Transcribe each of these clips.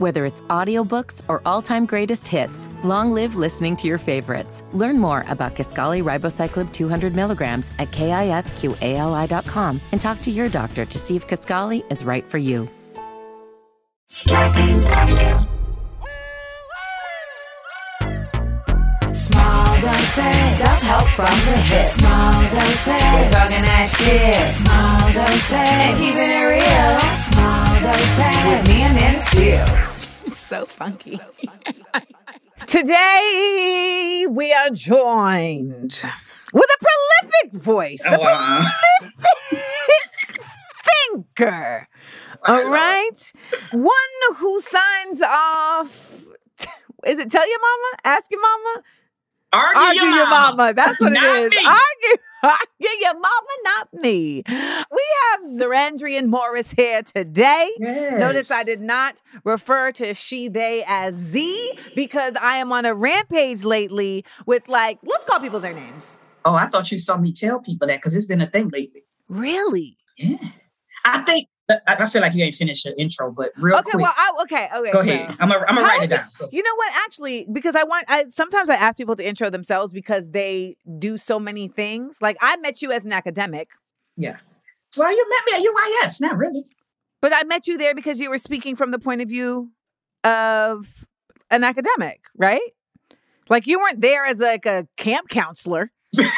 Whether it's audiobooks or all-time greatest hits, long live listening to your favorites. Learn more about Cascali Ribocyclid 200 milligrams at kisqali.com and talk to your doctor to see if Cascali is right for you. Scorpions Avenue. Small doses. Self-help from the hip. Small doses. We're talking that shit. Small doses. And keeping it real. Small doses. With me and MCU. It's so funky. Today we are joined with a prolific voice. Oh, wow. A prolific thinker. All right? One who signs off. Is it tell your mama? Ask your mama? Argue your mama. That's what it is. Me. Argue your mama, not me. We have Zerandrian Morris here today. Yes. Notice I did not refer to she, they as Z because I am on a rampage lately with let's call people their names. Oh, I thought you saw me tell people that because it's been a thing lately. Really? Yeah. I think. I feel like you ain't finished your intro, but real quick. Okay. Go ahead. I'm gonna write it down. So. You know what? Actually, because sometimes I ask people to intro themselves because they do so many things. Like I met you as an academic. Yeah. Well, you met me at UIS, not really. But I met you there because you were speaking from the point of view of an academic, right? Like you weren't there as a camp counselor. I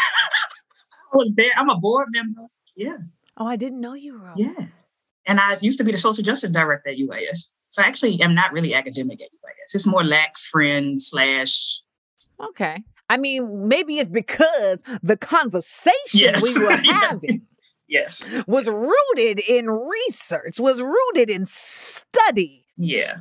was there. I'm a board member. Yeah. Oh, I didn't know you were. Yeah. And I used to be the social justice director at UIS. So I actually am not really academic at UIS. It's more lax friend / Okay. I mean, maybe it's because the conversation we were having yes. was rooted in research, was rooted in study. Yeah.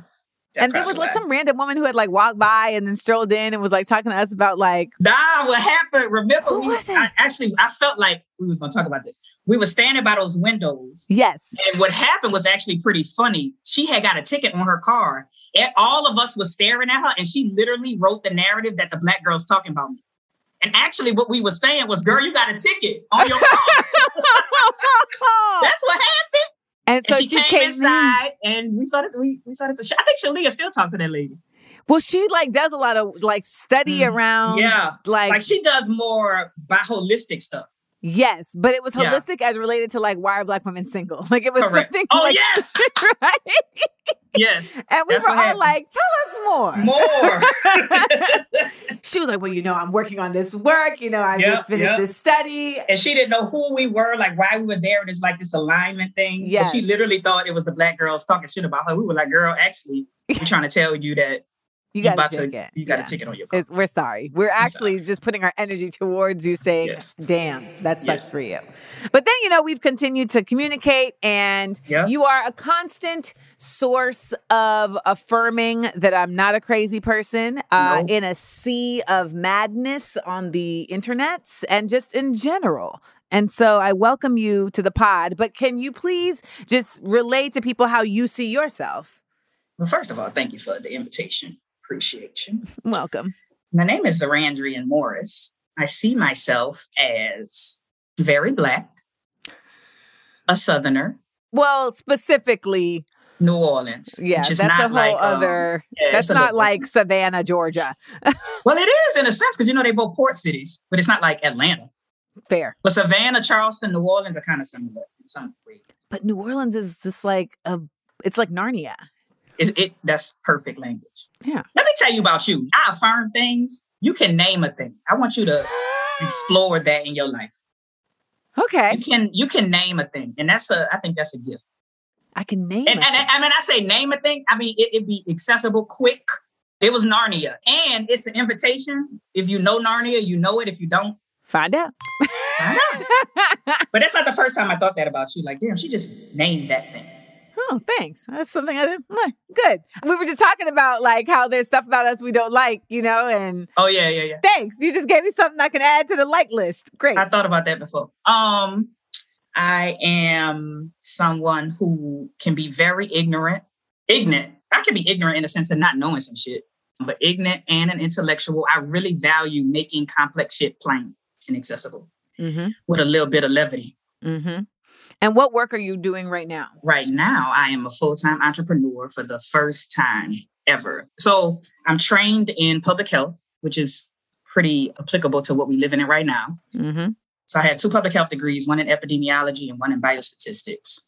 And there was some random woman who had walked by and then strolled in and was talking to us about what happened. Remember, I felt like we was going to talk about this. We were standing by those windows. Yes. And what happened was actually pretty funny. She had got a ticket on her car and all of us were staring at her and she literally wrote the narrative that the black girl's talking about me. And actually what we were saying was, girl, you got a ticket on your car. That's what happened. And so she came inside and we started to, I think Shalia still talked to that lady. Well, she does a lot of study around. Yeah. Like she does more holistic stuff. Yes. But it was holistic as related to why are black women single? It was correct. Something. Oh, yes. Right? Yes. And we were all tell us more. More. She was well, I'm working on this work. I just finished this study. And she didn't know who we were, why we were there. And it's this alignment thing. Yeah. She literally thought it was the black girls talking shit about her. We were girl, actually, we're trying to tell you that you got a ticket on your car. We're sorry. We're actually just putting our energy towards you saying, damn, that sucks for you. But then, we've continued to communicate and you are a constant source of affirming that I'm not a crazy person in a sea of madness on the internets and just in general. And so I welcome you to the pod, but can you please just relate to people how you see yourself? Well, first of all, thank you for the invitation. Appreciate you. Welcome. My name is Zerandrian Morris. I see myself as very black, a Southerner. Well, specifically New Orleans. Yeah, which is that's not a whole other. Yeah, that's not Savannah, Georgia. Well, it is in a sense because they're both port cities, but it's not like Atlanta. Fair. But Savannah, Charleston, New Orleans are kind of similar in some ways. But New Orleans is just it's like Narnia. That's perfect language. Yeah. Let me tell you about you. I affirm things. You can name a thing. I want you to explore that in your life. Okay. You can name a thing. And I think that's a gift. I can name it. And I mean, I say name a thing. I mean, it'd be accessible, quick. It was Narnia. And it's an invitation. If you know Narnia, you know it. If you don't. Find out. Find out. But that's not the first time I thought that about you. Damn, she just named that thing. Oh, thanks. That's something I didn't like. Good. We were just talking about how there's stuff about us we don't like, and oh yeah. Thanks. You just gave me something I can add to the like list. Great. I thought about that before. I am someone who can be very ignorant. Ignorant. I can be ignorant in the sense of not knowing some shit, but ignorant and an intellectual. I really value making complex shit plain and accessible with a little bit of levity. Mm-hmm. And what work are you doing right now? Right now, I am a full-time entrepreneur for the first time ever. So I'm trained in public health, which is pretty applicable to what we live in right now. Mm-hmm. So I have 2 public health degrees, one in epidemiology and one in biostatistics.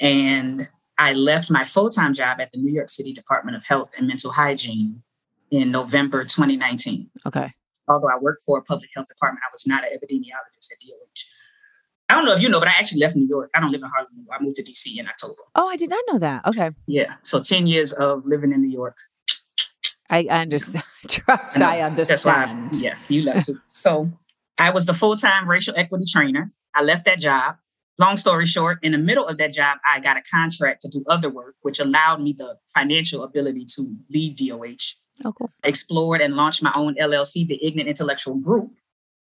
And I left my full-time job at the New York City Department of Health and Mental Hygiene in November 2019. Okay. Although I worked for a public health department, I was not an epidemiologist at DOH. I don't know if you know, but I actually left New York. I don't live in Harlem anymore. I moved to D.C. in October. Oh, I did not know that. Okay. Yeah. So 10 years of living in New York. I understand. Trust, I understand. That's why you left it. So I was the full-time racial equity trainer. I left that job. Long story short, in the middle of that job, I got a contract to do other work, which allowed me the financial ability to leave DOH. Okay. Explored and launched my own LLC, The Ignant Intellectual Group.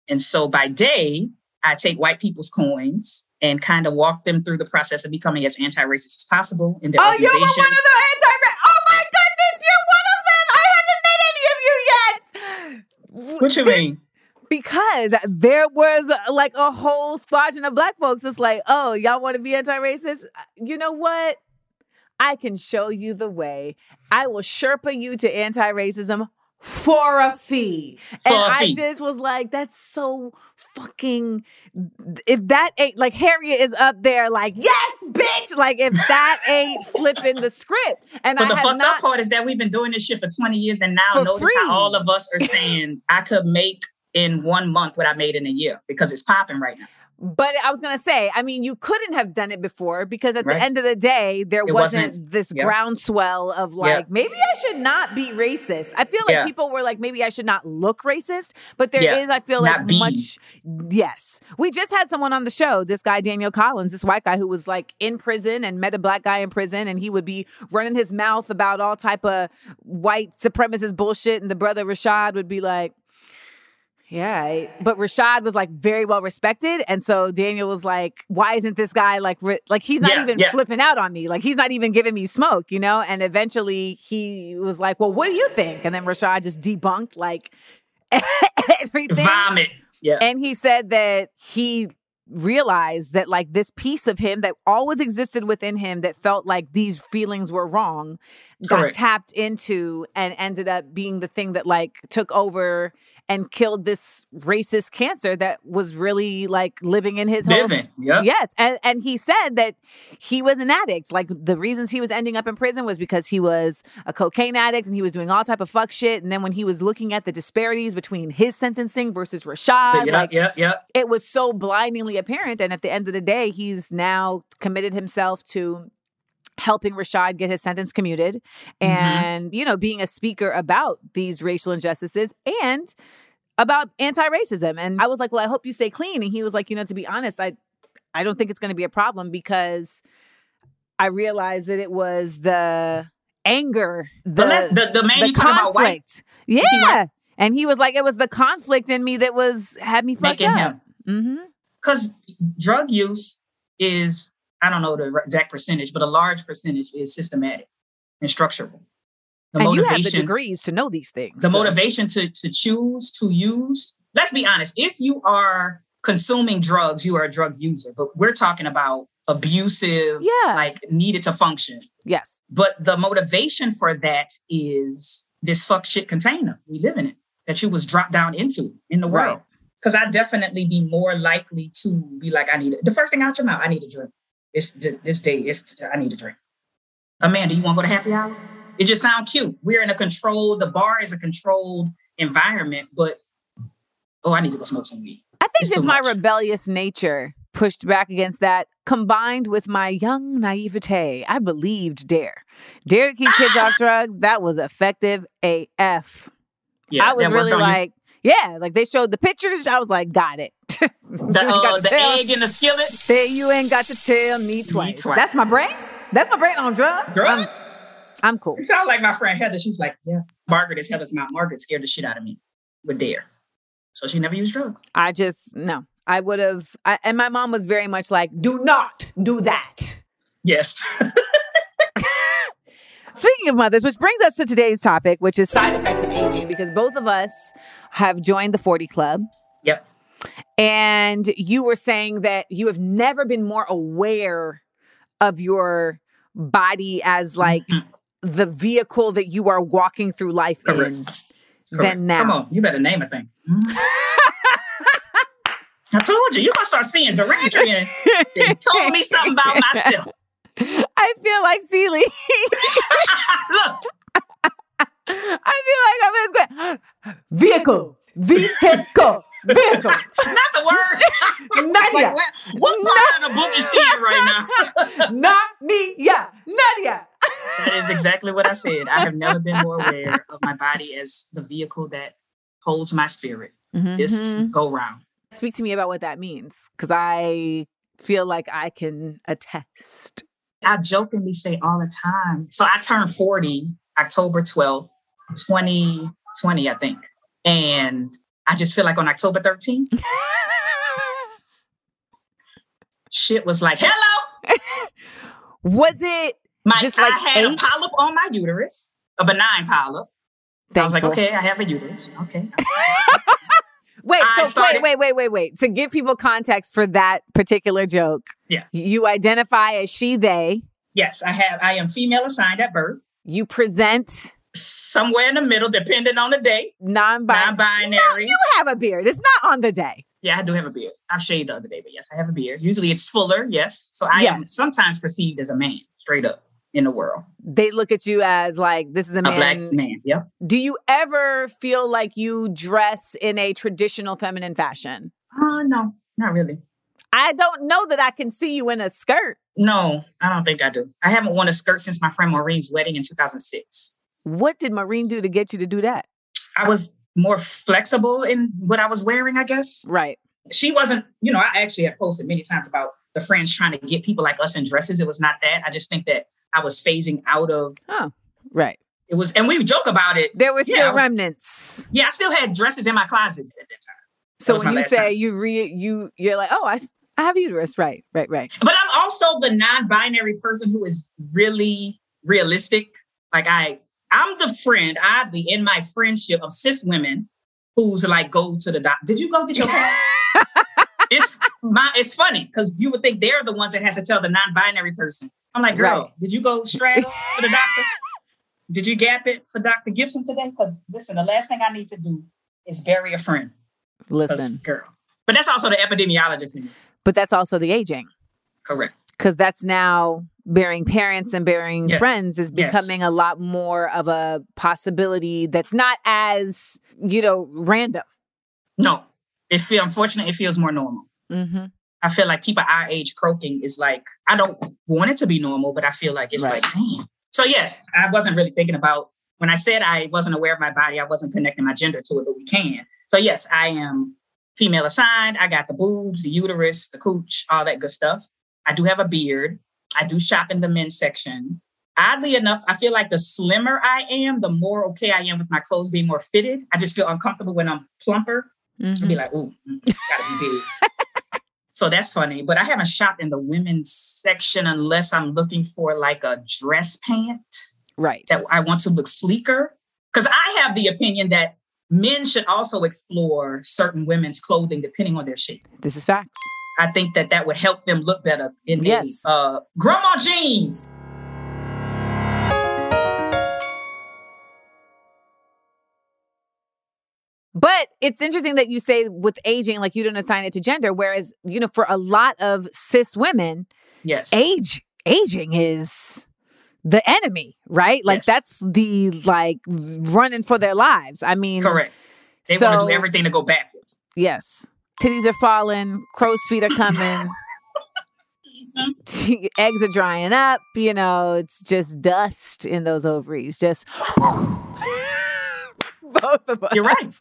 And so by day, I take white people's coins and kind of walk them throrough the process of becoming as anti-racist as possible in their organizations. You're one of the Oh my goodness, you're one of them! I haven't met any of you yet! What you mean? Because there was like a whole squadron of Black folks that's like, oh, y'all want to be anti-racist? You know what? I can show you the way. I will Sherpa you to anti-racism for a fee. I just was like, that's so fucking, if that ain't, like Harriet is up there like, yes, bitch! Like if that ain't flipping the script. And but I the fucked up part is that we've been doing this shit for 20 years and now notice free. How all of us are saying I could make in 1 month what I made in a year because it's popping right now. But I was going to say, I mean, you couldn't have done it before because at the end of the day, there wasn't this groundswell of like, maybe I should not be racist. I feel like people were like, maybe I should not look racist. But there is, I feel like much. Yes. We just had someone on the show, this guy, Daniel Collins, this white guy who was like in prison and met a Black guy in prison. And he would be running his mouth about all type of white supremacist bullshit. And the brother Rashad would be like, yeah, but Rashad was like very well respected. And so Daniel was like, why isn't this guy like he's not even flipping out on me. Like he's not even giving me smoke, you know? And eventually he was like, well, what do you think? And then Rashad just debunked like everything. Vomit. Yeah. And he said that he realized that like this piece of him that always existed within him that felt like these feelings were wrong got tapped into and ended up being the thing that like took over and killed this racist cancer that was really like living in his whole. Yes. And he said that he was an addict. Like the reasons he was ending up in prison was because he was a cocaine addict and he was doing all type of fuck shit. And then when he was looking at the disparities between his sentencing versus Rashad, it was so blindingly apparent. And at the end of the day, he's now committed himself to helping Rashad get his sentence commuted and, you know, being a speaker about these racial injustices and about anti-racism. And I was like, well, I hope you stay clean. And he was like, you know, to be honest, I don't think it's going to be a problem because I realized that it was the anger, the man you talk about white. Yeah. And he was like, it was the conflict in me that was, had me fucked up. Because drug use is, I don't know the exact percentage, but a large percentage is systematic and structural. And you have the degrees to know these things. The motivation to choose, to use. Let's be honest. If you are consuming drugs, you are a drug user. But we're talking about abusive, like needed to function. Yes. But the motivation for that is this fuck shit container we live in it that you was dropped down into in the world. Because I'd definitely be more likely to be like, I need it. The first thing out your mouth, I need a drink. It's I need a drink. Amanda, you want to go to happy hour? It just sounds cute. We're in a controlled, the bar is a controlled environment, but, I need to go smoke some weed. I think just my rebellious nature pushed back against that, combined with my young naivete. I believed DARE. DARE to keep kids off drugs. That was effective AF. Yeah, I was really like, they showed the pictures. I was like, got it. The egg in the skillet. Say you ain't got to tell me twice. That's my brain. That's my brain on drugs. I'm cool. It sounds like my friend Heather. She's like, Margaret is Heather's mom. Margaret scared the shit out of me with DARE. So she never used drugs. I would have. And my mom was very much like, do not do that. Yes. Speaking of mothers, which brings us to today's topic, which is side effects of aging, because both of us have joined the 40 Club. Yep. And you were saying that you have never been more aware of your body as like the vehicle that you are walking through life in than now. Come on, you better name a thing. I told you, you're going to start seeing Zerandrian. They told me something about myself. I feel like Seeley. Look. I feel like I'm just going, vehicle. Not the word. Narnia. Like, what part of the book is she in right now? Narnia. That is exactly what I said. I have never been more aware of my body as the vehicle that holds my spirit. Mm-hmm. This go round. Speak to me about what that means, because I feel like I can attest. I jokingly say all the time. So I turned 40 October 12th, 2020, I think. And I just feel like on October 13th, shit was like, hello. Was it just like I had a polyp on my uterus, a benign polyp. Thankful. I was like, okay, I have a uterus. Okay. Wait. To give people context for that particular joke. Yeah. You identify as she, they. Yes, I am female assigned at birth. You present somewhere in the middle, depending on the day. Non-binary. No, you have a beard. It's not on the day. Yeah, I do have a beard. I've shaved the other day, but yes, I have a beard. Usually it's fuller, yes. So I am sometimes perceived as a man, straight up, in the world. They look at you as like, this is a man. A Black man, yeah. Do you ever feel like you dress in a traditional feminine fashion? No, not really. I don't know that I can see you in a skirt. No, I don't think I do. I haven't worn a skirt since my friend Maureen's wedding in 2006. What did Maureen do to get you to do that? I was more flexible in what I was wearing, I guess. Right. She wasn't, I actually have posted many times about the friends trying to get people like us in dresses. It was not that. I just think that I was phasing out of. Oh, right. It was, and we joke about it. There were still remnants. Yeah, I still had dresses in my closet at that time. So when you say you're like, oh, I have a uterus. Right. But I'm also the non-binary person who is really realistic. Like I'm the friend, oddly, in my friendship of cis women who's like, go to the doctor. Did you go get your pad? It's funny because you would think they're the ones that has to tell the non-binary person. I'm like, girl, Did you go straddle to the doctor? Did you gap it for Dr. Gibson today? Because listen, the last thing I need to do is bury a friend. Listen, girl. But that's also the epidemiologist in me. But that's also the aging. Correct. Because that's now burying parents and burying friends is becoming a lot more of a possibility that's not as, random. No. Unfortunately, it feels more normal. Mm-hmm. I feel like people our age croaking is like, I don't want it to be normal, but I feel like it's like, damn. So yes, I wasn't really thinking about, when I said I wasn't aware of my body, I wasn't connecting my gender to it, but we can. So yes, I am female assigned. I got the boobs, the uterus, the cooch, all that good stuff. I do have a beard. I do shop in the men's section. Oddly enough, I feel like the slimmer I am, the more okay I am with my clothes being more fitted. I just feel uncomfortable when I'm plumper. Mm-hmm. I'd be like, ooh, gotta be big. So that's funny. But I haven't shopped in the women's section unless I'm looking for like a dress pant. Right. That I want to look sleeker. Because I have the opinion that men should also explore certain women's clothing depending on their shape. This is facts. I think that would help them look better in the grandma jeans. But it's interesting that you say with aging, like you didn't assign it to gender, whereas, for a lot of cis women, aging is the enemy, right? Like that's the running for their lives. I mean, correct. They want to do everything to go backwards. Yes. Titties are falling. Crow's feet are coming. Eggs are drying up. It's just dust in those ovaries. Just both of us. You're right.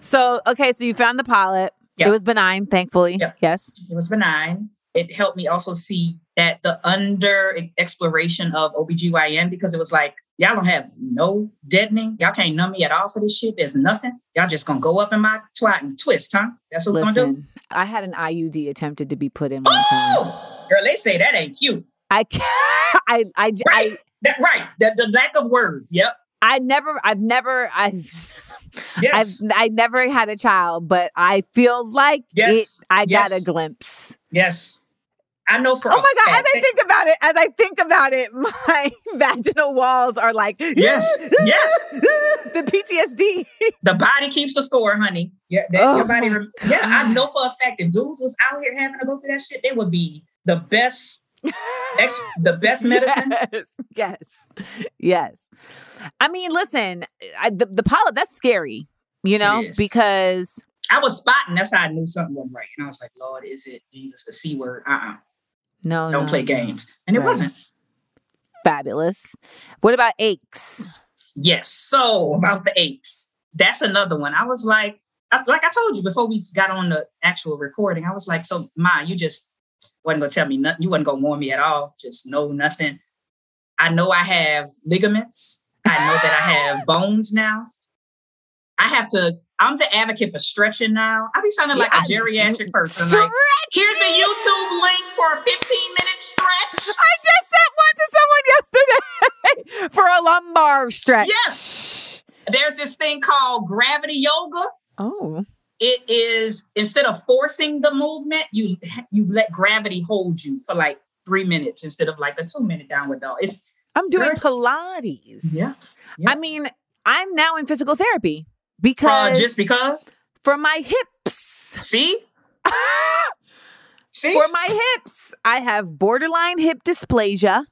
So, okay. So you found the polyp. Yep. It was benign, thankfully. Yep. Yes. It was benign. It helped me also see that the under exploration of OBGYN, because it was like, y'all don't have no deadening. Y'all can't numb me at all for this shit. There's nothing. Y'all just going to go up in my twat and twist, huh? That's what we're going to do. I had an IUD attempted to be put in one time. Girl, they say that ain't cute. Right. The lack of words. Yep. I've never Yes. I never had a child, but I feel like I got a glimpse. Yes. I know for oh my God, as I think about it, my vaginal walls are like, yes, yes. The PTSD. The body keeps the score, honey. Yeah, your body. Yeah, I know for a fact if dudes was out here having to go through that shit, they would be the best, the best medicine. Yes. I mean, listen, the polyp, that's scary, you know, because I was spotting. That's how I knew something wasn't right. And I was like, Lord, is it Jesus, the C word? No, don't play games. And it wasn't. Fabulous. What about aches? Yes. So about the aches, that's another one. I was like I told you before we got on the actual recording, I was like, so Ma, you just wasn't going to tell me nothing. You wasn't going to warn me at all. Just know nothing. I know I have ligaments. I know that I have bones now. I'm the advocate for stretching now. I be sounding like a geriatric person. Stretching. Like, here's a YouTube link for a 15-minute stretch. I just sent one to someone yesterday for a lumbar stretch. Yes. There's this thing called gravity yoga. Oh. It is, instead of forcing the movement, you let gravity hold you for like 3 minutes instead of like a 2-minute downward dog. I'm doing Pilates. Yeah. I mean, I'm now in physical therapy. Because just because? For my hips. See? See? For my hips. I have borderline hip dysplasia,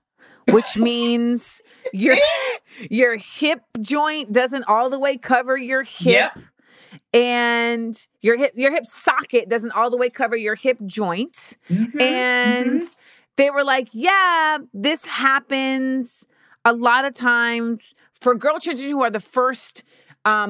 which means your hip joint doesn't all the way cover your hip. Yep. And your hip socket doesn't all the way cover your hip joint. Mm-hmm. And they were like, yeah, this happens a lot of times for girl children who are the first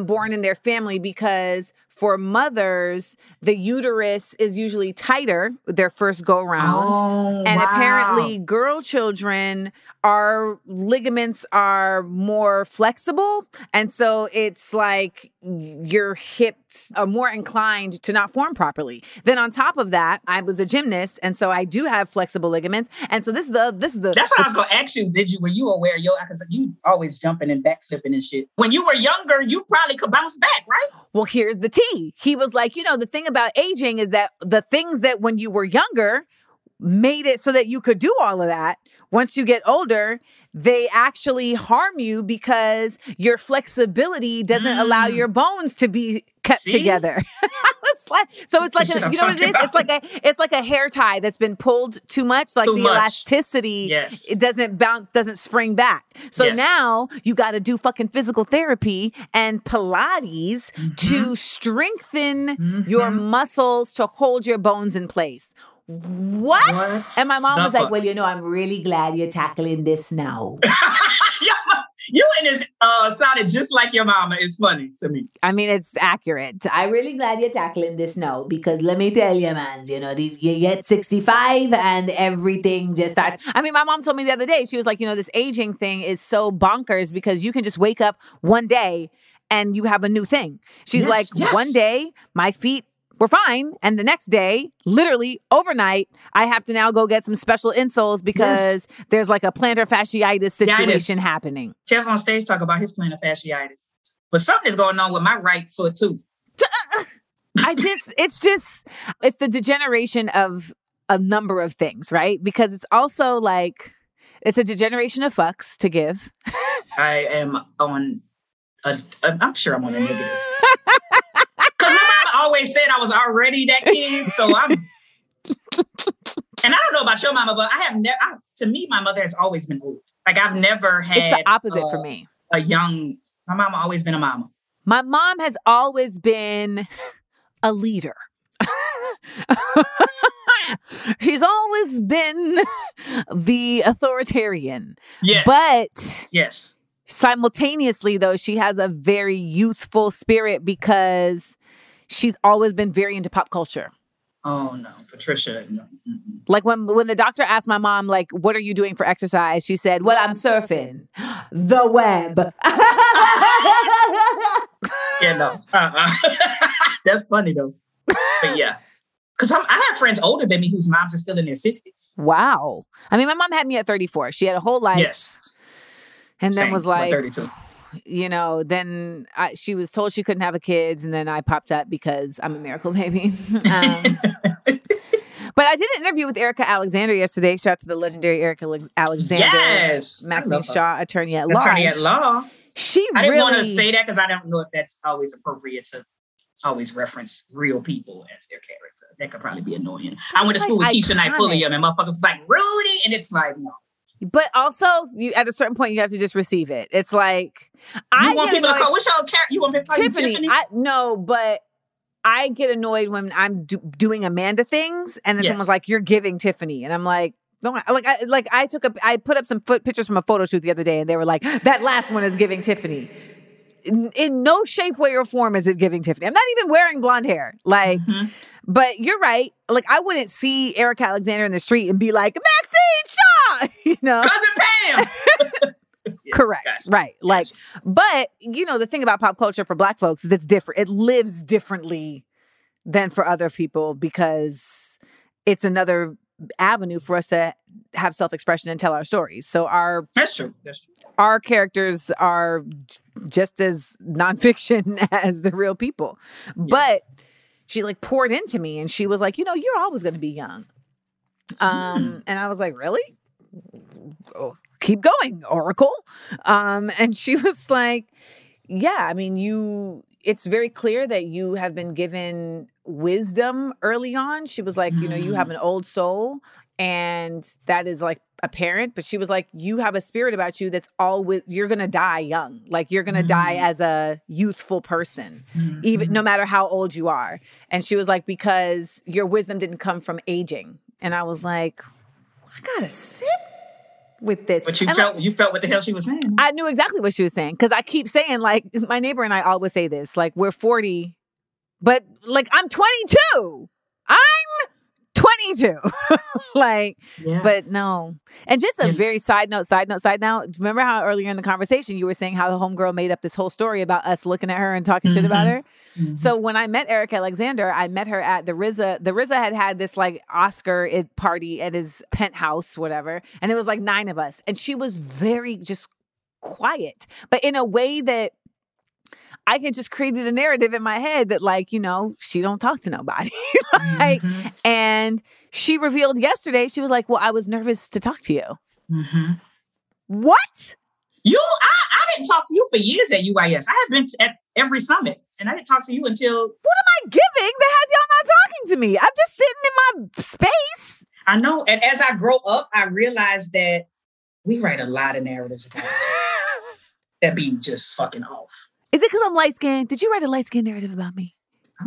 born in their family, because for mothers, the uterus is usually tighter their first go round. Oh, and apparently girl children, our ligaments are more flexible. And so it's like your hips are more inclined to not form properly. Then on top of that, I was a gymnast. And so I do have flexible ligaments. And so this is the. That's what I was going to ask you. Were you aware? Because you always jumping and backflipping and shit. When you were younger, you probably could bounce back, right? Well, here's the tea. He was like, the thing about aging is that the things that when you were younger made it so that you could do all of that. Once you get older, they actually harm you because your flexibility doesn't allow your bones to be kept together. So it's like, you know what it is? About. It's like a hair tie that's been pulled too much. Like the elasticity, it doesn't bounce, doesn't spring back. So now you got to do fucking physical therapy and Pilates to strengthen your muscles to hold your bones in place. What? And my mom was like, well, I'm really glad you're tackling this now. You and it sounded just like your mama. It's funny to me. I mean, it's accurate. I'm really glad you're tackling this now, because let me tell you, man, you get 65 and everything just starts. I mean, my mom told me the other day, she was like, this aging thing is so bonkers because you can just wake up one day and you have a new thing. She's like, one day my feet we're fine. And the next day, literally overnight, I have to now go get some special insoles because there's like a plantar fasciitis situation happening. Jeff on stage talk about his plantar fasciitis. But something's going on with my right foot too. It's the degeneration of a number of things, right? Because it's also like, it's a degeneration of fucks to give. I am on, I'm sure I'm on a negative. Always said I was already that kid, so I'm. And I don't know about your mama, but I have never. To me, my mother has always been old. Like I've never had. It's the opposite for me. My mama always been a mama. My mom has always been a leader. She's always been the authoritarian. Yes, but simultaneously, though, she has a very youthful spirit because. She's always been very into pop culture. Oh, no. Patricia. No. Mm-hmm. Like when the doctor asked my mom, like, what are you doing for exercise? She said, well, I'm surfing the web. That's funny, though. But yeah. Because I have friends older than me whose moms are still in their 60s. Wow. I mean, my mom had me at 34. She had a whole life. Yes. And then was like, 32. you know, then she was told she couldn't have a kid, and then I popped up because I'm a miracle baby. But I did an interview with Erika Alexander yesterday. Shout out to the legendary Erika Alexander. Yes. Maxine Shaw, attorney at law. Attorney at law. I didn't want to say that because I don't know if that's always appropriate to always reference real people as their character. That could probably be annoying. I went to school with Keisha Knight Pulliam, and motherfuckers was like, Rudy, and it's like, no. But also, you, at a certain point, you have to just receive it. It's like, I want people to call, what's your character? You want me to call Tiffany? No, but I get annoyed when I'm doing Amanda things, and then someone's like, "You're giving Tiffany," and I'm like, "No, I put up some foot pictures from a photo shoot the other day, and they were like, that last one is giving Tiffany." In no shape, way, or form is it giving Tiffany. I'm not even wearing blonde hair, like. Mm-hmm. But you're right. Like, I wouldn't see Erika Alexander in the street and be like, Maxine Shaw, you know, Cousin Pam. Correct. Gotcha. Right. Gotcha. Like, but you know, the thing about pop culture for Black folks is it's different. It lives differently than for other people because it's another avenue for us to have self-expression and tell our stories. So That's true. Our characters are just as nonfiction as the real people. Yes. But she like poured into me and she was like, you know, you're always going to be young. And I was like, really? Oh, keep going, Oracle. And she was like, yeah, I mean, it's very clear that you have been given wisdom early on. She was like, you know, you have an old soul and that is like apparent, but she was like, you have a spirit about you that's always, you're going to die young. Like, you're going to die as a youthful person, even no matter how old you are. And she was like, because your wisdom didn't come from aging. And I was like, I got to sit with this. But you felt what the hell she was saying. I knew exactly what she was saying. Cause I keep saying, like, my neighbor and I always say this, like, we're 40, but like, I'm 22. Like, yeah. But no. And just a very side note. Remember how earlier in the conversation you were saying how the homegirl made up this whole story about us looking at her and talking shit about her? Mm-hmm. So when I met Erika Alexander, I met her at the RZA. The RZA had this like Oscar party at his penthouse, whatever. And it was like 9 of us. And she was very just quiet, but in a way that I had just created a narrative in my head that, like, you know, she don't talk to nobody. Like, and she revealed yesterday, she was like, well, I was nervous to talk to you. Mm-hmm. What? I didn't talk to you for years at UIS. I have been at every summit and I didn't talk to you until... What am I giving that has y'all not talking to me? I'm just sitting in my space. I know. And as I grow up, I realize that we write a lot of narratives about that be just fucking off. Is it because I'm light-skinned? Did you write a light-skinned narrative about me? I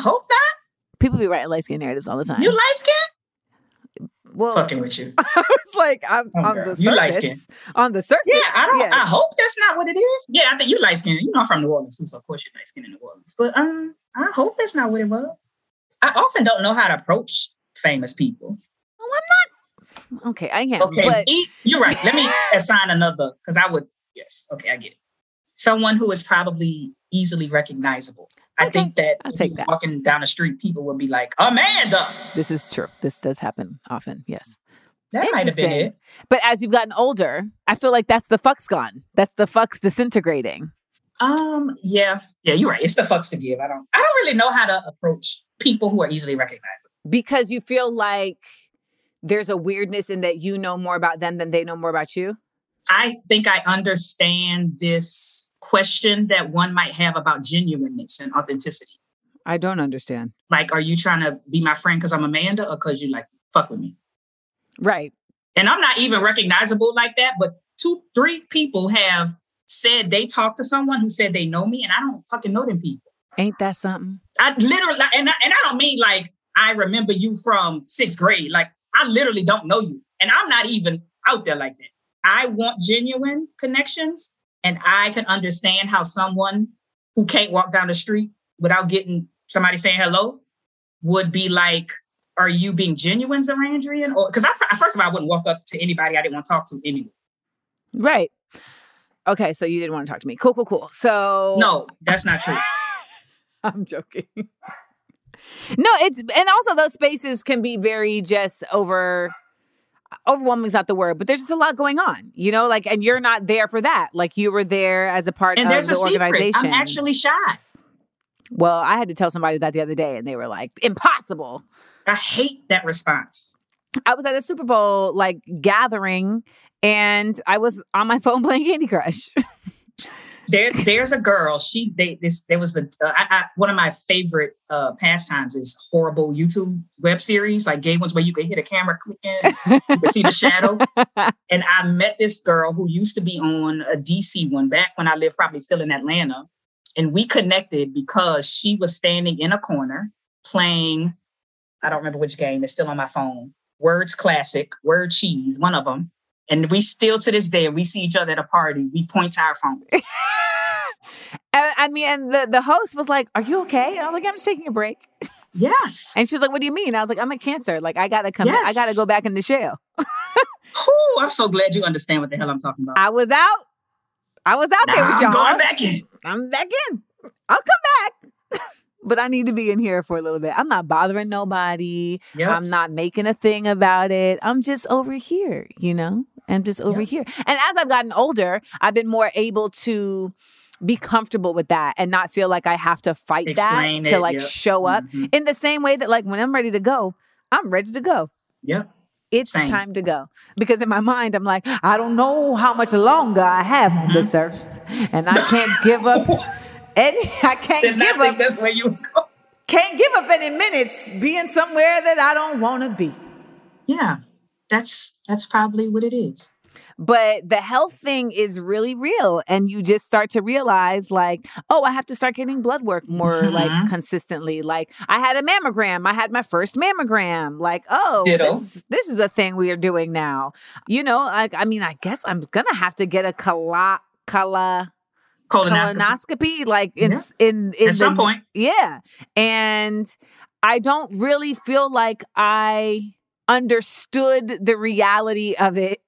hope not. People be writing light-skinned narratives all the time. You light-skinned? Well, fucking with you. I was like, I'm on the surface. You light-skinned. On the surface? Yeah, I don't. Yes. I hope that's not what it is. Yeah, I think you light-skinned. You know, I'm from New Orleans, so of course you're light-skinned in New Orleans. But I hope that's not what it was. I often don't know how to approach famous people. Well, I'm not. Okay, I can't. Okay, but... you're right. Let me assign another, because I would. Yes. Okay, I get it. Someone who is probably easily recognizable. Okay. I think that walking down the street, people will be like, Amanda! This is true. This does happen often, yes. That might have been it. But as you've gotten older, I feel like that's the fuck's gone. That's the fuck's disintegrating. Yeah, you're right. It's the fucks to give. I don't really know how to approach people who are easily recognizable. Because you feel like there's a weirdness in that you know more about them than they know more about you? I think I understand this question that one might have about genuineness and authenticity. I don't understand. Like, are you trying to be my friend because I'm Amanda or because you like fuck with me? Right. And I'm not even recognizable like that, but 2-3 people have said they talked to someone who said they know me and I don't fucking know them people. Ain't that something? I literally, and I don't mean like I remember you from 6th grade. Like, I literally don't know you. And I'm not even out there like that. I want genuine connections, and I can understand how someone who can't walk down the street without getting somebody saying hello would be like, are you being genuine, Zerandrian? Or because first of all, I wouldn't walk up to anybody I didn't want to talk to anyway. Right. Okay, so you didn't want to talk to me. Cool. So no, that's not true. I'm joking. No, it's, and also those spaces can be very just over... overwhelming is not the word, but there's just a lot going on, you know, like, and you're not there for that. Like you were there as a part of the organization. Secret. I'm actually shy. Well, I had to tell somebody that the other day and they were like, impossible. I hate that response. I was at a Super Bowl like gathering and I was on my phone playing Candy Crush. There's a girl. One of my favorite pastimes is horrible YouTube web series, like gay ones where you can hear the camera clicking, you can see the shadow. And I met this girl who used to be on a D.C. one back when I lived, probably still in Atlanta. And we connected because she was standing in a corner playing, I don't remember which game, it's still on my phone, Words Classic, Word Cheese, one of them. And we still, to this day, we see each other at a party, we point to our phones. I mean, and the host was like, are you okay? And I was like, I'm just taking a break. Yes. And she was like, what do you mean? I was like, I'm a Cancer. Like, I got to come. Yes. I got to go back in the shell. Ooh, I'm so glad you understand what the hell I'm talking about. I was out there with y'all. I'm going back in. I'm back in. I'll come back. But I need to be in here for a little bit. I'm not bothering nobody. Yes. I'm not making a thing about it. I'm just over here, you know? I'm just over here. And as I've gotten older, I've been more able to be comfortable with that and not feel like I have to fight that to like show up in the same way that like when I'm ready to go, I'm ready to go. Yeah. It's time to go. Because in my mind, I'm like, I don't know how much longer I have on this earth. And I can't give up. That's where you was going. Can't give up any minutes being somewhere that I don't want to be. Yeah, that's probably what it is. But the health thing is really real. And you just start to realize like, oh, I have to start getting blood work more like consistently. Like I had a mammogram. I had my first mammogram. Like, oh, this is a thing we are doing now. You know, I mean, I guess I'm going to have to get a colonoscopy like in some point. Yeah. And I don't really feel like I understood the reality of it.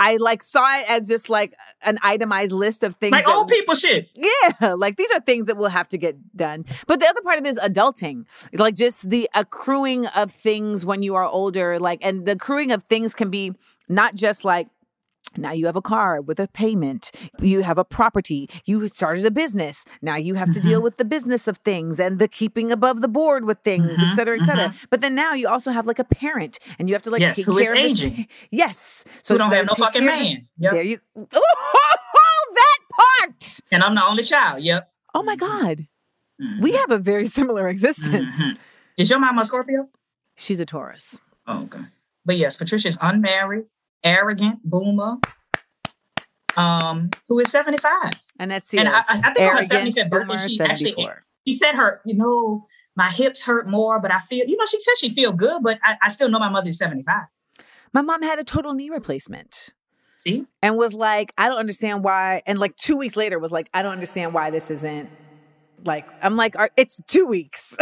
I like saw it as just like an itemized list of things. Like old people shit. Yeah. Like these are things that will have to get done. But the other part of it is adulting. Like just the accruing of things when you are older. Like, and the accruing of things can be not just like, now you have a car with a payment. You have a property. You started a business. Now you have to deal with the business of things and the keeping above the board with things, et cetera, et cetera. But then now you also have like a parent and you have to like take care of who is aging. Yes. So you don't have no fucking man. Yep. There you go. Oh, that part. And I'm the only child. Yep. Oh my God. We have a very similar existence. Is your mama a Scorpio? She's a Taurus. Oh, okay. But yes, Patricia's unmarried. Arrogant boomer, who is 75, and that's and I think on her 75th birthday she 74. Actually she said her, you know, my hips hurt more, but I feel, you know, she said she feel good, but I still know my mother is 75. My mom had a total knee replacement. See, and was like, I don't understand why, and like 2 weeks later was like, I don't understand why this isn't like. I'm like, it's 2 weeks.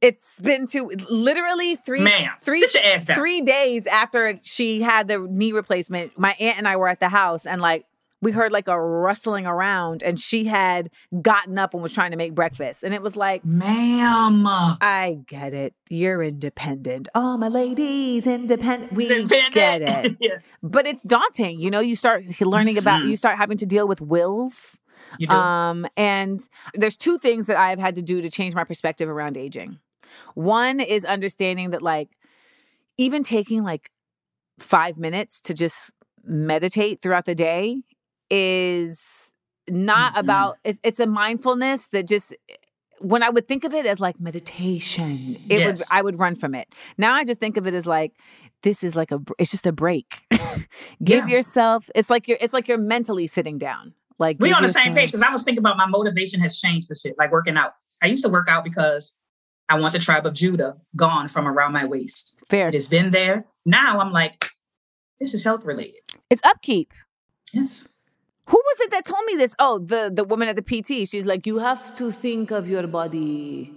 It's been literally three days after she had the knee replacement. My aunt and I were at the house and like we heard like a rustling around and she had gotten up and was trying to make breakfast. And it was like, ma'am, I get it. You're independent. Oh, my lady's independent. Get it. Yeah. But it's daunting. You know, you start learning about, you start having to deal with wills. You do. And there's two things that I've had to do to change my perspective around aging. One is understanding that, like, even taking like 5 minutes to just meditate throughout the day is not about, it's a mindfulness that just, when I would think of it as like meditation, it would, I would run from it. Now I just think of it as like, this is like it's just a break. Give yourself, it's like you're mentally sitting down. Like we on the same page, because I was thinking about my motivation has changed for shit, like working out. I used to work out because I want the tribe of Judah gone from around my waist. Fair. It has been there. Now I'm like, this is health related. It's upkeep. Yes. Who was it that told me this? Oh, the woman at the PT. She's like, you have to think of your body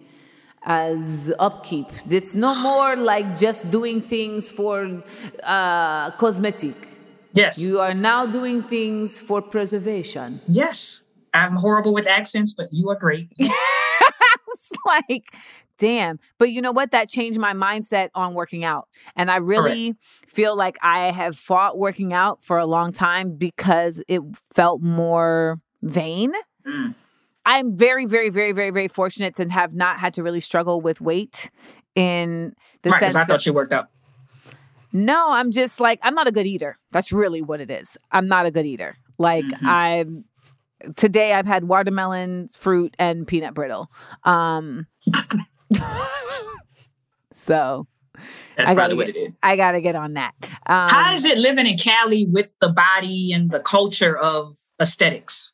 as upkeep. It's no more like just doing things for cosmetic. Yes. You are now doing things for preservation. Yes. I'm horrible with accents, but you are great. I was like, damn. But you know what? That changed my mindset on working out. And I really feel like I have fought working out for a long time because it felt more vain. Mm. I'm very, very, very, very, very fortunate to have not had to really struggle with weight in the sense. Right, because I thought you worked out. No, I'm just like, I'm not a good eater. That's really what it is. I'm not a good eater. Like today I've had watermelon, fruit, and peanut brittle. So that's probably what it is. I got to get on that. How is it living in Cali with the body and the culture of aesthetics?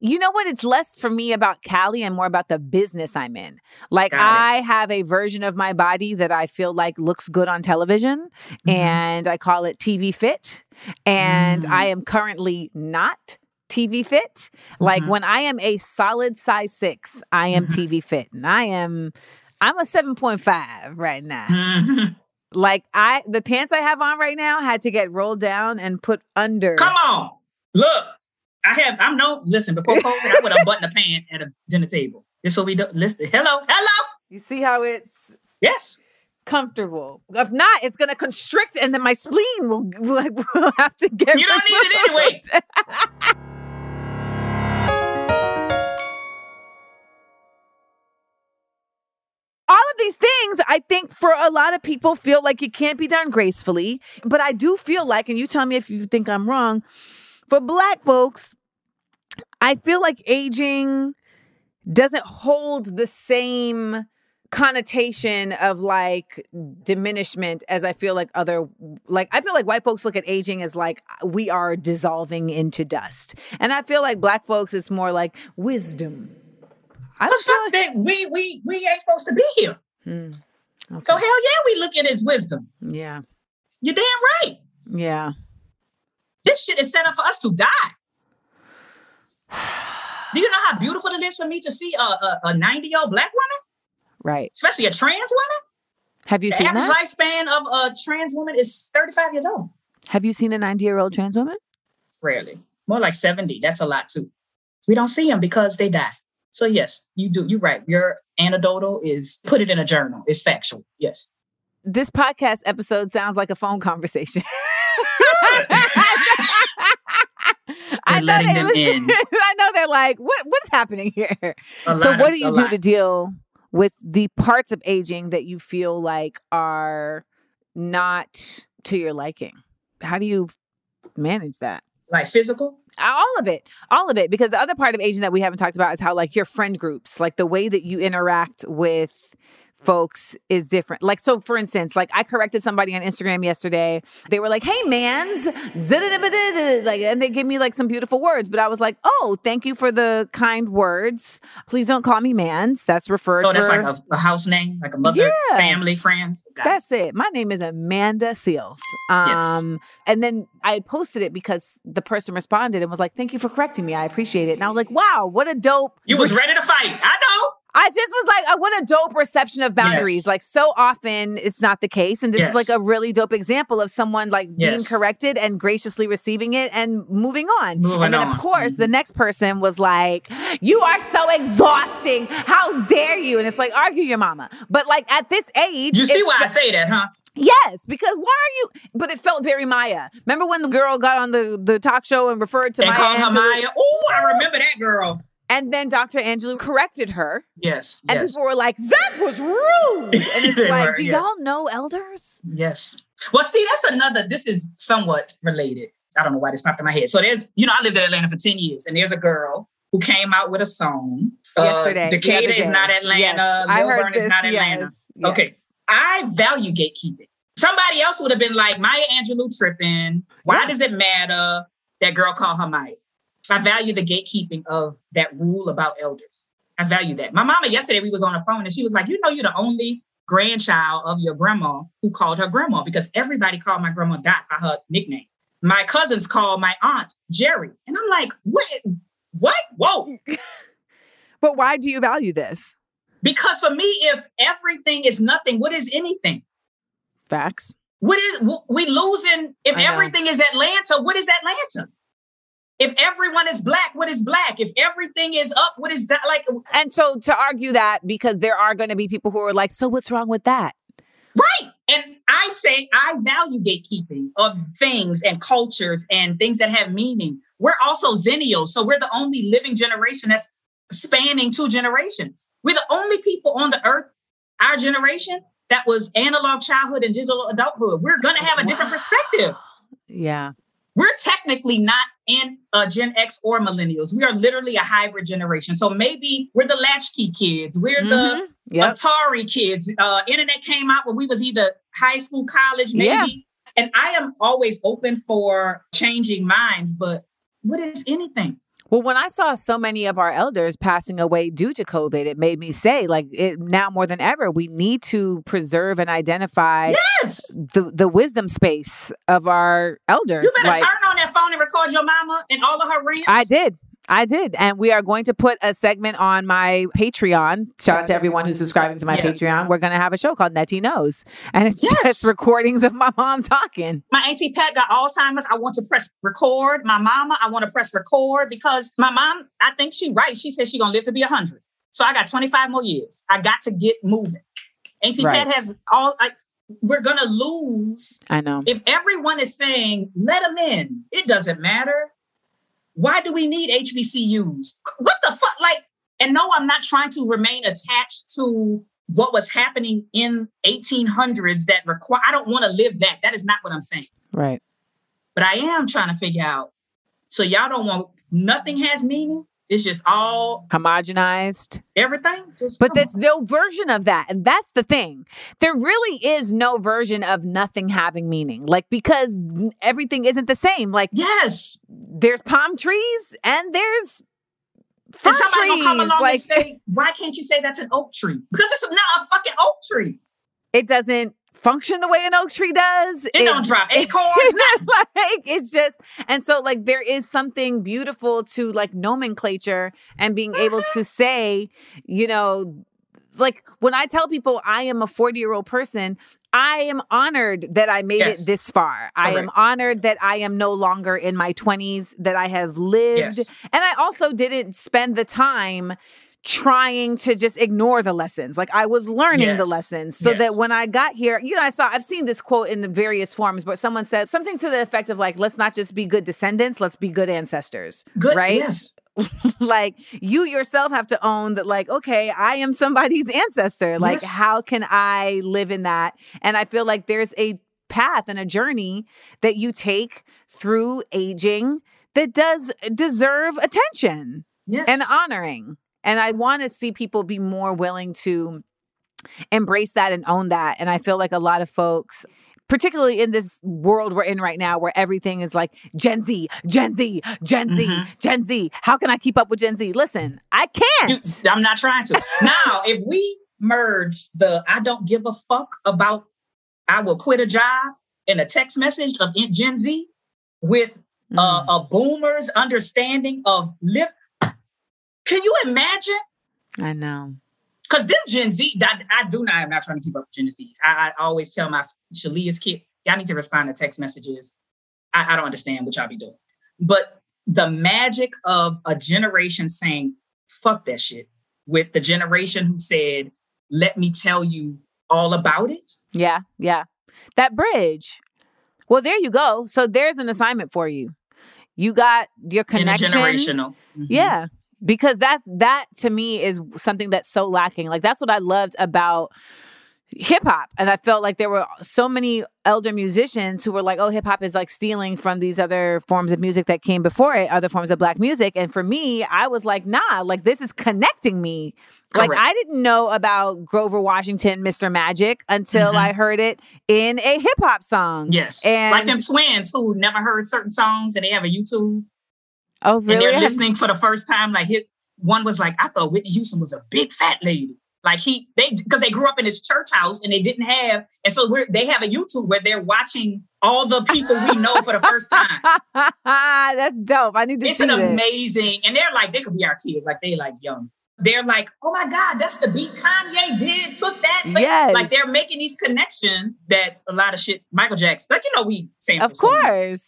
You know what? It's less for me about Cali and more about the business I'm in. Like I have a version of my body that I feel like looks good on television and I call it TV fit. And I am currently not TV fit. Like when I am a solid size 6, I am TV fit, and I'm a 7.5 right now. Like the pants I have on right now had to get rolled down and put under. Come on. Look. Listen, before COVID, I would have buttoned a pant at a dinner table. This what we do. Listen, hello. You see how it's comfortable. If not, it's going to constrict, and then my spleen will have to get. You don't need it anyway. These things, I think, for a lot of people feel like it can't be done gracefully, but I do feel like, and you tell me if you think I'm wrong, for Black folks, I feel like aging doesn't hold the same connotation of like diminishment as I feel like I feel like white folks look at aging as like we are dissolving into dust. And I feel like Black folks, it's more like wisdom. I don't feel like that we ain't supposed to be here. Okay. So hell yeah, we look at his wisdom. Yeah. You're damn right. Yeah. This shit is set up for us to die. Do you know how beautiful it is for me to see a 90-year-old Black woman? Right. Especially a trans woman? Have you seen that? The average lifespan of a trans woman is 35 years old. Have you seen a 90-year-old trans woman? Rarely. More like 70. That's a lot, too. We don't see them because they die. So, yes, you do. You're right. Your anecdotal is put it in a journal. It's factual. Yes. This podcast episode sounds like a phone conversation. Letting them in. I know they're like, what's happening here? What do you do to deal with the parts of aging that you feel like are not to your liking? How do you manage that? Like physical? All of it. Because the other part of aging that we haven't talked about is how like your friend groups, like the way that you interact with folks is different. Like, so for instance, like I corrected somebody on Instagram yesterday. They were like, hey, mans, like, and they gave me like some beautiful words, but I was like, oh, thank you for the kind words. Please don't call me mans. That's referred to. Oh, that's like a house name, like a mother, family, friends. That's it. My name is Amanda Seals. And then I posted it because the person responded and was like, thank you for correcting me. I appreciate it. And I was like, wow, what a dope. You was ready to fight. I know. I just was like, what a dope reception of boundaries. Yes. Like so often it's not the case. And this is like a really dope example of someone like being corrected and graciously receiving it and moving on. And then of course the next person was like, you are so exhausting. How dare you? And it's like, argue your mama. But like at this age. You see why I say that, huh? Yes, because why are you? But it felt very Maya. Remember when the girl got on the talk show and referred to Maya? And called her Maya. Oh, I remember that girl. And then Dr. Angelou corrected her. Yes. And people were like, that was rude. And it's like, do y'all know elders? Yes. Well, see, that's this is somewhat related. I don't know why this popped in my head. So I lived in Atlanta for 10 years. And there's a girl who came out with a song. Yesterday. Decatur is not Atlanta. Yes. Lilburn is not Atlanta. Yes. Okay. I value gatekeeping. Somebody else would have been like, Maya Angelou tripping. Why does it matter? That girl called her Maya. I value the gatekeeping of that rule about elders. I value that. My mama yesterday, we was on the phone and she was like, you know, you're the only grandchild of your grandma who called her grandma because everybody called my grandma Dot by her nickname. My cousins called my aunt Jerry. And I'm like, what? Whoa. But why do you value this? Because for me, if everything is nothing, what is anything? Facts. What is we losing? If everything is Atlanta, what is Atlanta? If everyone is black, what is black? If everything is up, what is that? Like, and so to argue that, because there are going to be people who are like, so what's wrong with that? Right. And I say I value gatekeeping of things and cultures and things that have meaning. We're also Xennials. So we're the only living generation that's spanning two generations. We're the only people on the earth, our generation, that was analog childhood and digital adulthood. We're going to have a different perspective. Yeah. We're technically not in Gen X or millennials. We are literally a hybrid generation. So maybe we're the latchkey kids. We're the Atari kids. Internet came out when we was either high school, college, maybe. Yeah. And I am always open for changing minds, but what is anything? Well, when I saw so many of our elders passing away due to COVID, it made me say, now more than ever, we need to preserve and identify the wisdom space of our elders. You better turn on that phone and record your mama and all of her rants. I did. And we are going to put a segment on my Patreon. Shout out to everyone who's subscribing to my Patreon. We're going to have a show called Netty Knows. And it's just recordings of my mom talking. My Auntie Pat got Alzheimer's. I want to press record. My mama, I want to press record because my mom, I think she's right. She said she's going to live to be 100. So I got 25 more years. I got to get moving. Auntie Pat has all... we're going to lose. I know. If everyone is saying, let them in, it doesn't matter. Why do we need HBCUs? What the fuck? Like, and no, I'm not trying to remain attached to what was happening in 1800s that require, I don't want to live that. That is not what I'm saying. Right. But I am trying to figure out, so y'all don't want, nothing has meaning. It's just all homogenized. Everything. But there's no version of that. And that's the thing. There really is no version of nothing having meaning. Like, because everything isn't the same. Like, yes, there's palm trees and there's fir trees. Somebody will come along and say, why can't you say that's an oak tree? Because it's not a fucking oak tree. It doesn't function the way an oak tree does. It don't drop acorns. It's just, and so like there is something beautiful to like nomenclature and being able to say, you know, like when I tell people I am a 40-year-old person, I am honored that I made it this far. I am honored that I am no longer in my 20s, that I have lived. Yes. And I also didn't spend the time trying to just ignore the lessons. Like I was learning the lessons so that when I got here, you know, I've seen this quote in various forms, but someone said something to the effect of like, let's not just be good descendants, let's be good ancestors. Good, right? Yes. Like you yourself have to own that, like, okay, I am somebody's ancestor. Like how can I live in that? And I feel like there's a path and a journey that you take through aging that does deserve attention and honoring. And I want to see people be more willing to embrace that and own that. And I feel like a lot of folks, particularly in this world we're in right now, where everything is like Gen Z, Gen Z. How can I keep up with Gen Z? Listen, I can't. I'm not trying to. Now, if we merge the I don't give a fuck about I will quit a job and a text message of Gen Z with a boomer's understanding of lift. Can you imagine? I know. Because them Gen Z, I'm not trying to keep up with Gen Zs. I always tell my Shalia's kid, y'all need to respond to text messages. I don't understand what y'all be doing. But the magic of a generation saying, fuck that shit, with the generation who said, let me tell you all about it. Yeah, yeah. That bridge. Well, there you go. So there's an assignment for you. You got your connection. Intergenerational. Mm-hmm. Yeah. Because that to me is something that's so lacking. Like that's what I loved about hip hop. And I felt like there were so many elder musicians who were like, oh, hip hop is like stealing from these other forms of music that came before it, other forms of Black music. And for me, I was like, nah, like this is connecting me. Correct. Like I didn't know about Grover Washington, Mr. Magic until I heard it in a hip hop song. Yes. And like them twins who never heard certain songs and they have a YouTube. Oh, really? And they're listening for the first time. Like one was like, I thought Whitney Houston was a big fat lady. Like because they grew up in his church house and they didn't have. And so they have a YouTube where they're watching all the people we know for the first time. That's dope. I need to see this. It's amazing. And they're like, they could be our kids. Like they like young. They're like, oh my God, that's the beat Kanye did, took that. Yes. Like they're making these connections that a lot of shit, Michael Jackson, like, you know, we sample. Of course.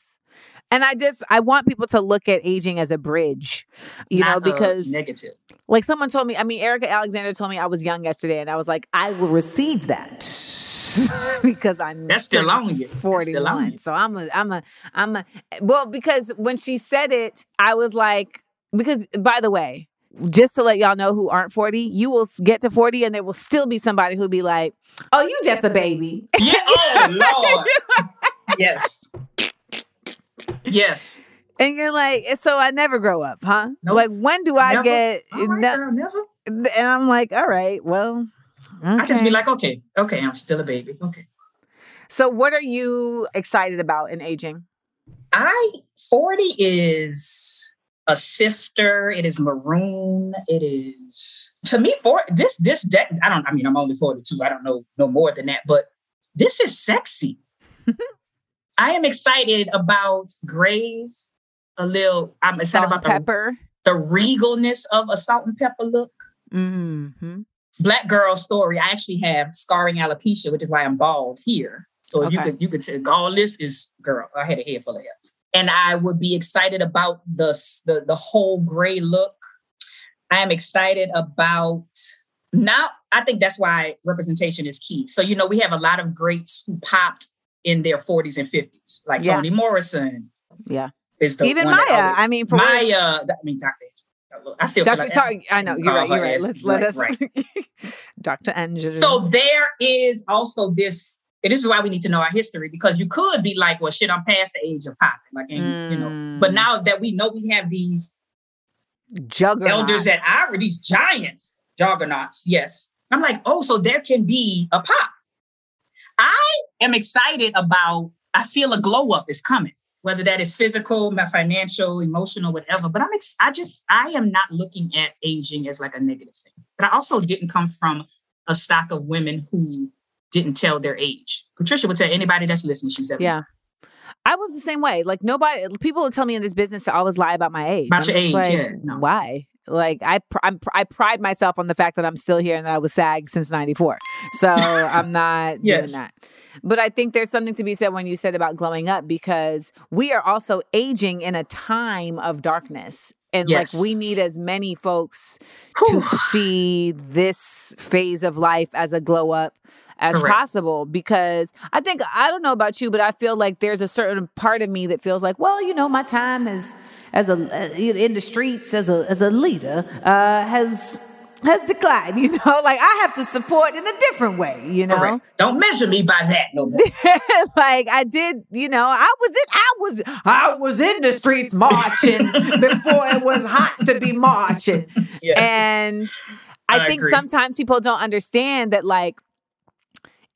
And I want people to look at aging as a bridge, you know, because negative. Like someone told me, Erika Alexander told me I was young yesterday, and I was like, I will receive that because I'm that's still on you. 41. So well, because when she said it, I was like, because by the way, just to let y'all know who aren't 40, you will get to 40 and there will still be somebody who'll be like, oh, you just a baby. Yeah. Oh, Lord. Yes. Yes. And you're like, so I never grow up, huh? Nope. Like, when do I never. Get... All right, girl, never. And I'm like, all right, well... Okay. I just be like, okay, I'm still a baby. Okay. So what are you excited about in aging? 40 is a sifter. It is maroon. It is... To me, I'm only 42. I don't know no more than that, but this is sexy. I am excited about grays, I'm excited about the regalness of a salt and pepper look. Mm-hmm. Black girl story. I actually have scarring alopecia, which is why I'm bald here. So okay. you could say, all this is, girl, I had a head full of hair. And I would be excited about the whole gray look. I am excited about... Now, I think that's why representation is key. So, we have a lot of greats who popped in their 40s and 50s, like Toni Morrison. Yeah. Is the even Maya. Dr. I still Dr. Like sorry, I know. You're right. Let us. Dr. Angelou. So there is also this, and this is why we need to know our history, because you could be like, well, shit, I'm past the age of popping. But now that we know we have these elders these giants, juggernauts. Yes. I'm like, oh, so there can be a pop. I am excited about, I feel a glow up is coming, whether that is physical, financial, emotional, whatever. But I am not looking at aging as like a negative thing. But I also didn't come from a stock of women who didn't tell their age. Patricia would tell anybody that's listening, she said, yeah, I was the same way. Like people would tell me in this business to always lie about my age. About your age, like, yeah. No. Why? Like I pride myself on the fact that I'm still here and that I was SAG since 94. So I'm not doing that. But I think there's something to be said when you said about glowing up, because we are also aging in a time of darkness. And like we need as many folks to see this phase of life as a glow up as possible, because I don't know about you, but I feel like there's a certain part of me that feels like, well, my time is in the streets as a leader has declined. Like I have to support in a different way. Correct. Don't measure me by that no more. Like I did. I was in the streets marching before it was hot to be marching. Yes. And I think agree. Sometimes people don't understand that, like.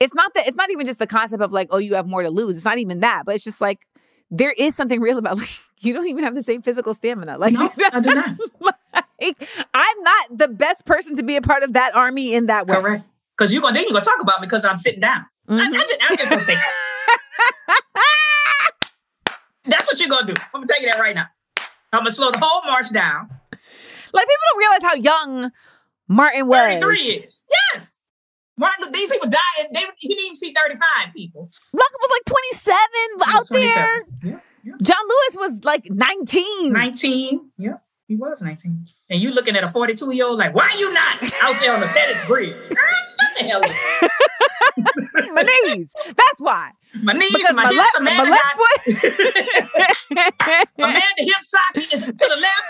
It's not even just the concept of like, oh, you have more to lose. It's not even that, but it's just like there is something real about like you don't even have the same physical stamina. Like, no, I do not. Like, I'm not the best person to be a part of that army in that way. Correct. Because you're gonna talk about me because I'm sitting down. Mm-hmm. I'm just gonna say that. That's what you're gonna do. I'm gonna tell you that right now. I'm gonna slow the whole march down. Like people don't realize how young Martin was. 33 is. Yes. Martin, these people died. He didn't even see 35 people. Malcolm was like 27 out 27. There. Yeah, yeah. John Lewis was like 19. 19. Yeah, he was 19. And you looking at a 42-year-old like, why are you not out there on the Pettus Bridge? Girl, shut the hell up. My knees. That's why. My knees. Because my hips. My left foot. My man, the hip sock is to the left.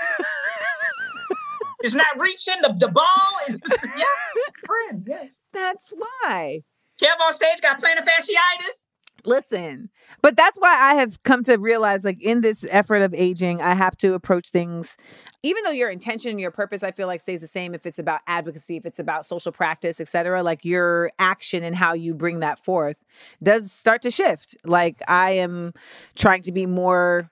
It's not reaching. The ball is just, yes, friend, yes. That's why. Kev on stage got plantar fasciitis. Listen, but that's why I have come to realize, like, in this effort of aging, I have to approach things, even though your intention and your purpose, I feel like, stays the same. If it's about advocacy, if it's about social practice, et cetera, like your action and how you bring that forth does start to shift. Like I am trying to be more...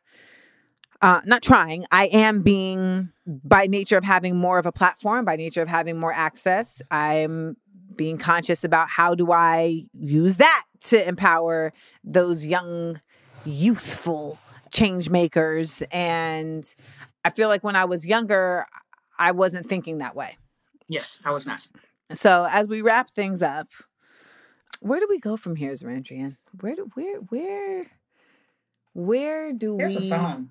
I am being, by nature of having more of a platform, by nature of having more access, I'm being conscious about how do I use that to empower those young, youthful change makers. And I feel like when I was younger, I wasn't thinking that way. Yes, I was not. So as we wrap things up, where do we go from here, Zerandrian? Where do, where, where... Where do Here's we... Here's a song.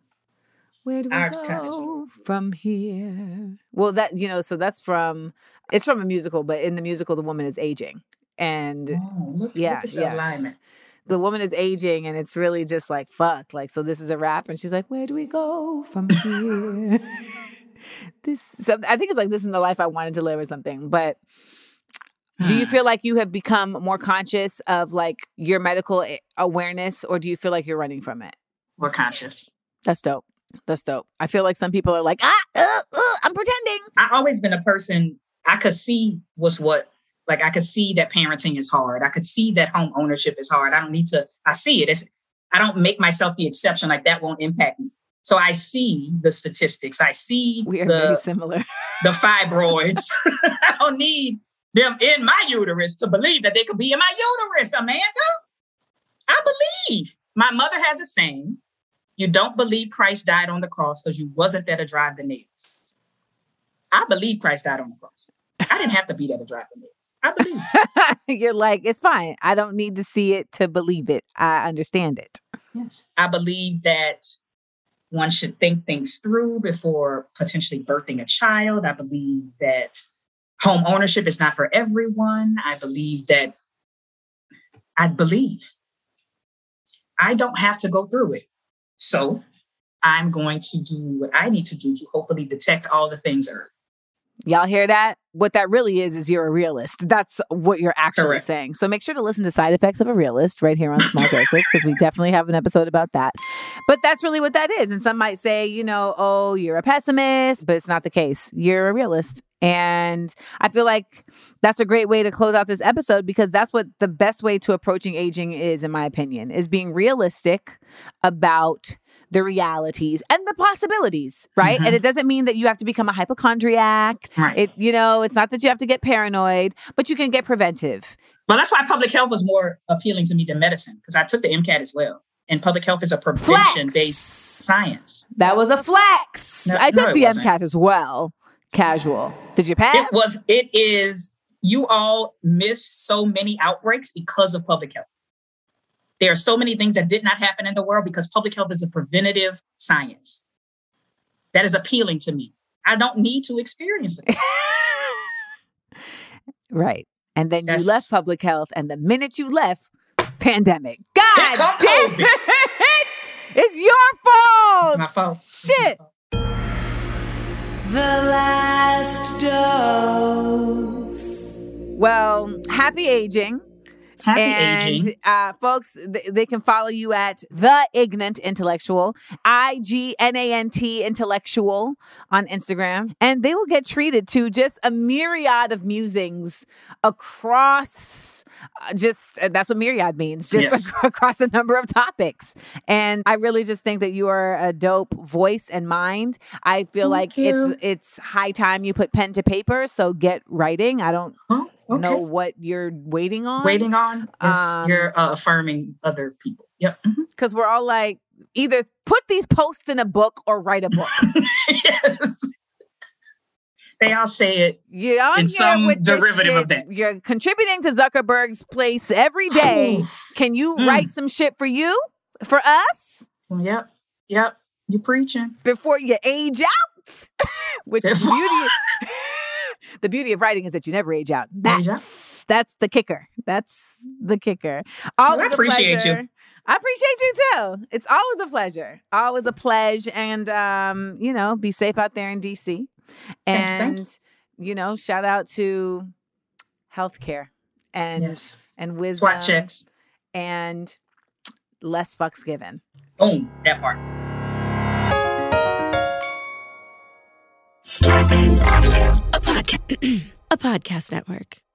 Where do we go country. From here? Well, that, you know, so that's from, it's from a musical, but in the musical, the woman is aging. And look at the alignment. The woman is aging and it's really just like, fuck. Like, so this is a rap. And she's like, where do we go from here? So I think it's like, this is the life I wanted to live or something. But do you feel like you have become more conscious of like your medical awareness, or do you feel like you're running from it? More conscious. That's dope. That's dope. I feel like some people are like, I'm pretending. I always been a person, I could see I could see that parenting is hard. I could see that home ownership is hard. I see it. I don't make myself the exception. Like that won't impact me. So I see the statistics. I see we are very similar. The fibroids. I don't need them in my uterus to believe that they could be in my uterus, Amanda. I believe. My mother has a saying. You don't believe Christ died on the cross because you wasn't there to drive the nails. I believe Christ died on the cross. I didn't have to be there to drive the nails. I believe. You're like, it's fine. I don't need to see it to believe it. I understand it. Yes. I believe that one should think things through before potentially birthing a child. I believe that home ownership is not for everyone. I believe I don't have to go through it. So I'm going to do what I need to do to hopefully detect all the things early. Y'all hear that? What that really is you're a realist. That's what you're actually Correct. Saying. So make sure to listen to Side Effects of a Realist right here on Small Doses, because we definitely have an episode about that. But that's really what that is. And some might say, you know, oh, you're a pessimist, but it's not the case. You're a realist. And I feel like that's a great way to close out this episode, because that's what the best way to approaching aging is, in my opinion, is being realistic about the realities and the possibilities, right? Mm-hmm. And it doesn't mean that you have to become a hypochondriac. Right. It's not that you have to get paranoid, but you can get preventive. Well, that's why public health was more appealing to me than medicine, because I took the MCAT as well. And public health is a prevention-based science. That was a flex. No, I took the MCAT as well. Casual. Did you pass? It is. You all missed so many outbreaks because of public health. There are so many things that did not happen in the world because public health is a preventative science. That is appealing to me. I don't need to experience it. Right. And then you left public health, and the minute you left, pandemic. God damn it! It's your fault! My fault. Shit! The last dose. Well, happy aging. Happy aging. Folks, they can follow you at The Ignant Intellectual, IGNANT Intellectual on Instagram. And they will get treated to just a myriad of musings across that's what myriad means, across a number of topics. And I really just think that you are a dope voice and mind. I feel it's high time you put pen to paper. So get writing. I don't... Huh? Okay. Know what you're waiting on. Yes, you're affirming other people. Yep. Because we're all like, either put these posts in a book or write a book. Yes. They all say it in some derivative of that. You're contributing to Zuckerberg's place every day. Can you write some shit for you? For us? Yep. You're preaching. Before you age out. Which is beauty. The beauty of writing is that you never age out. That's the kicker. That's the kicker. Always I appreciate you. I appreciate you too. It's always a pleasure. Always a pledge. And, be safe out there in D.C. And, shout out to healthcare and wisdom. SWAT checks. And less fucks given. Boom. That part. Starburns Audio, a podcast network.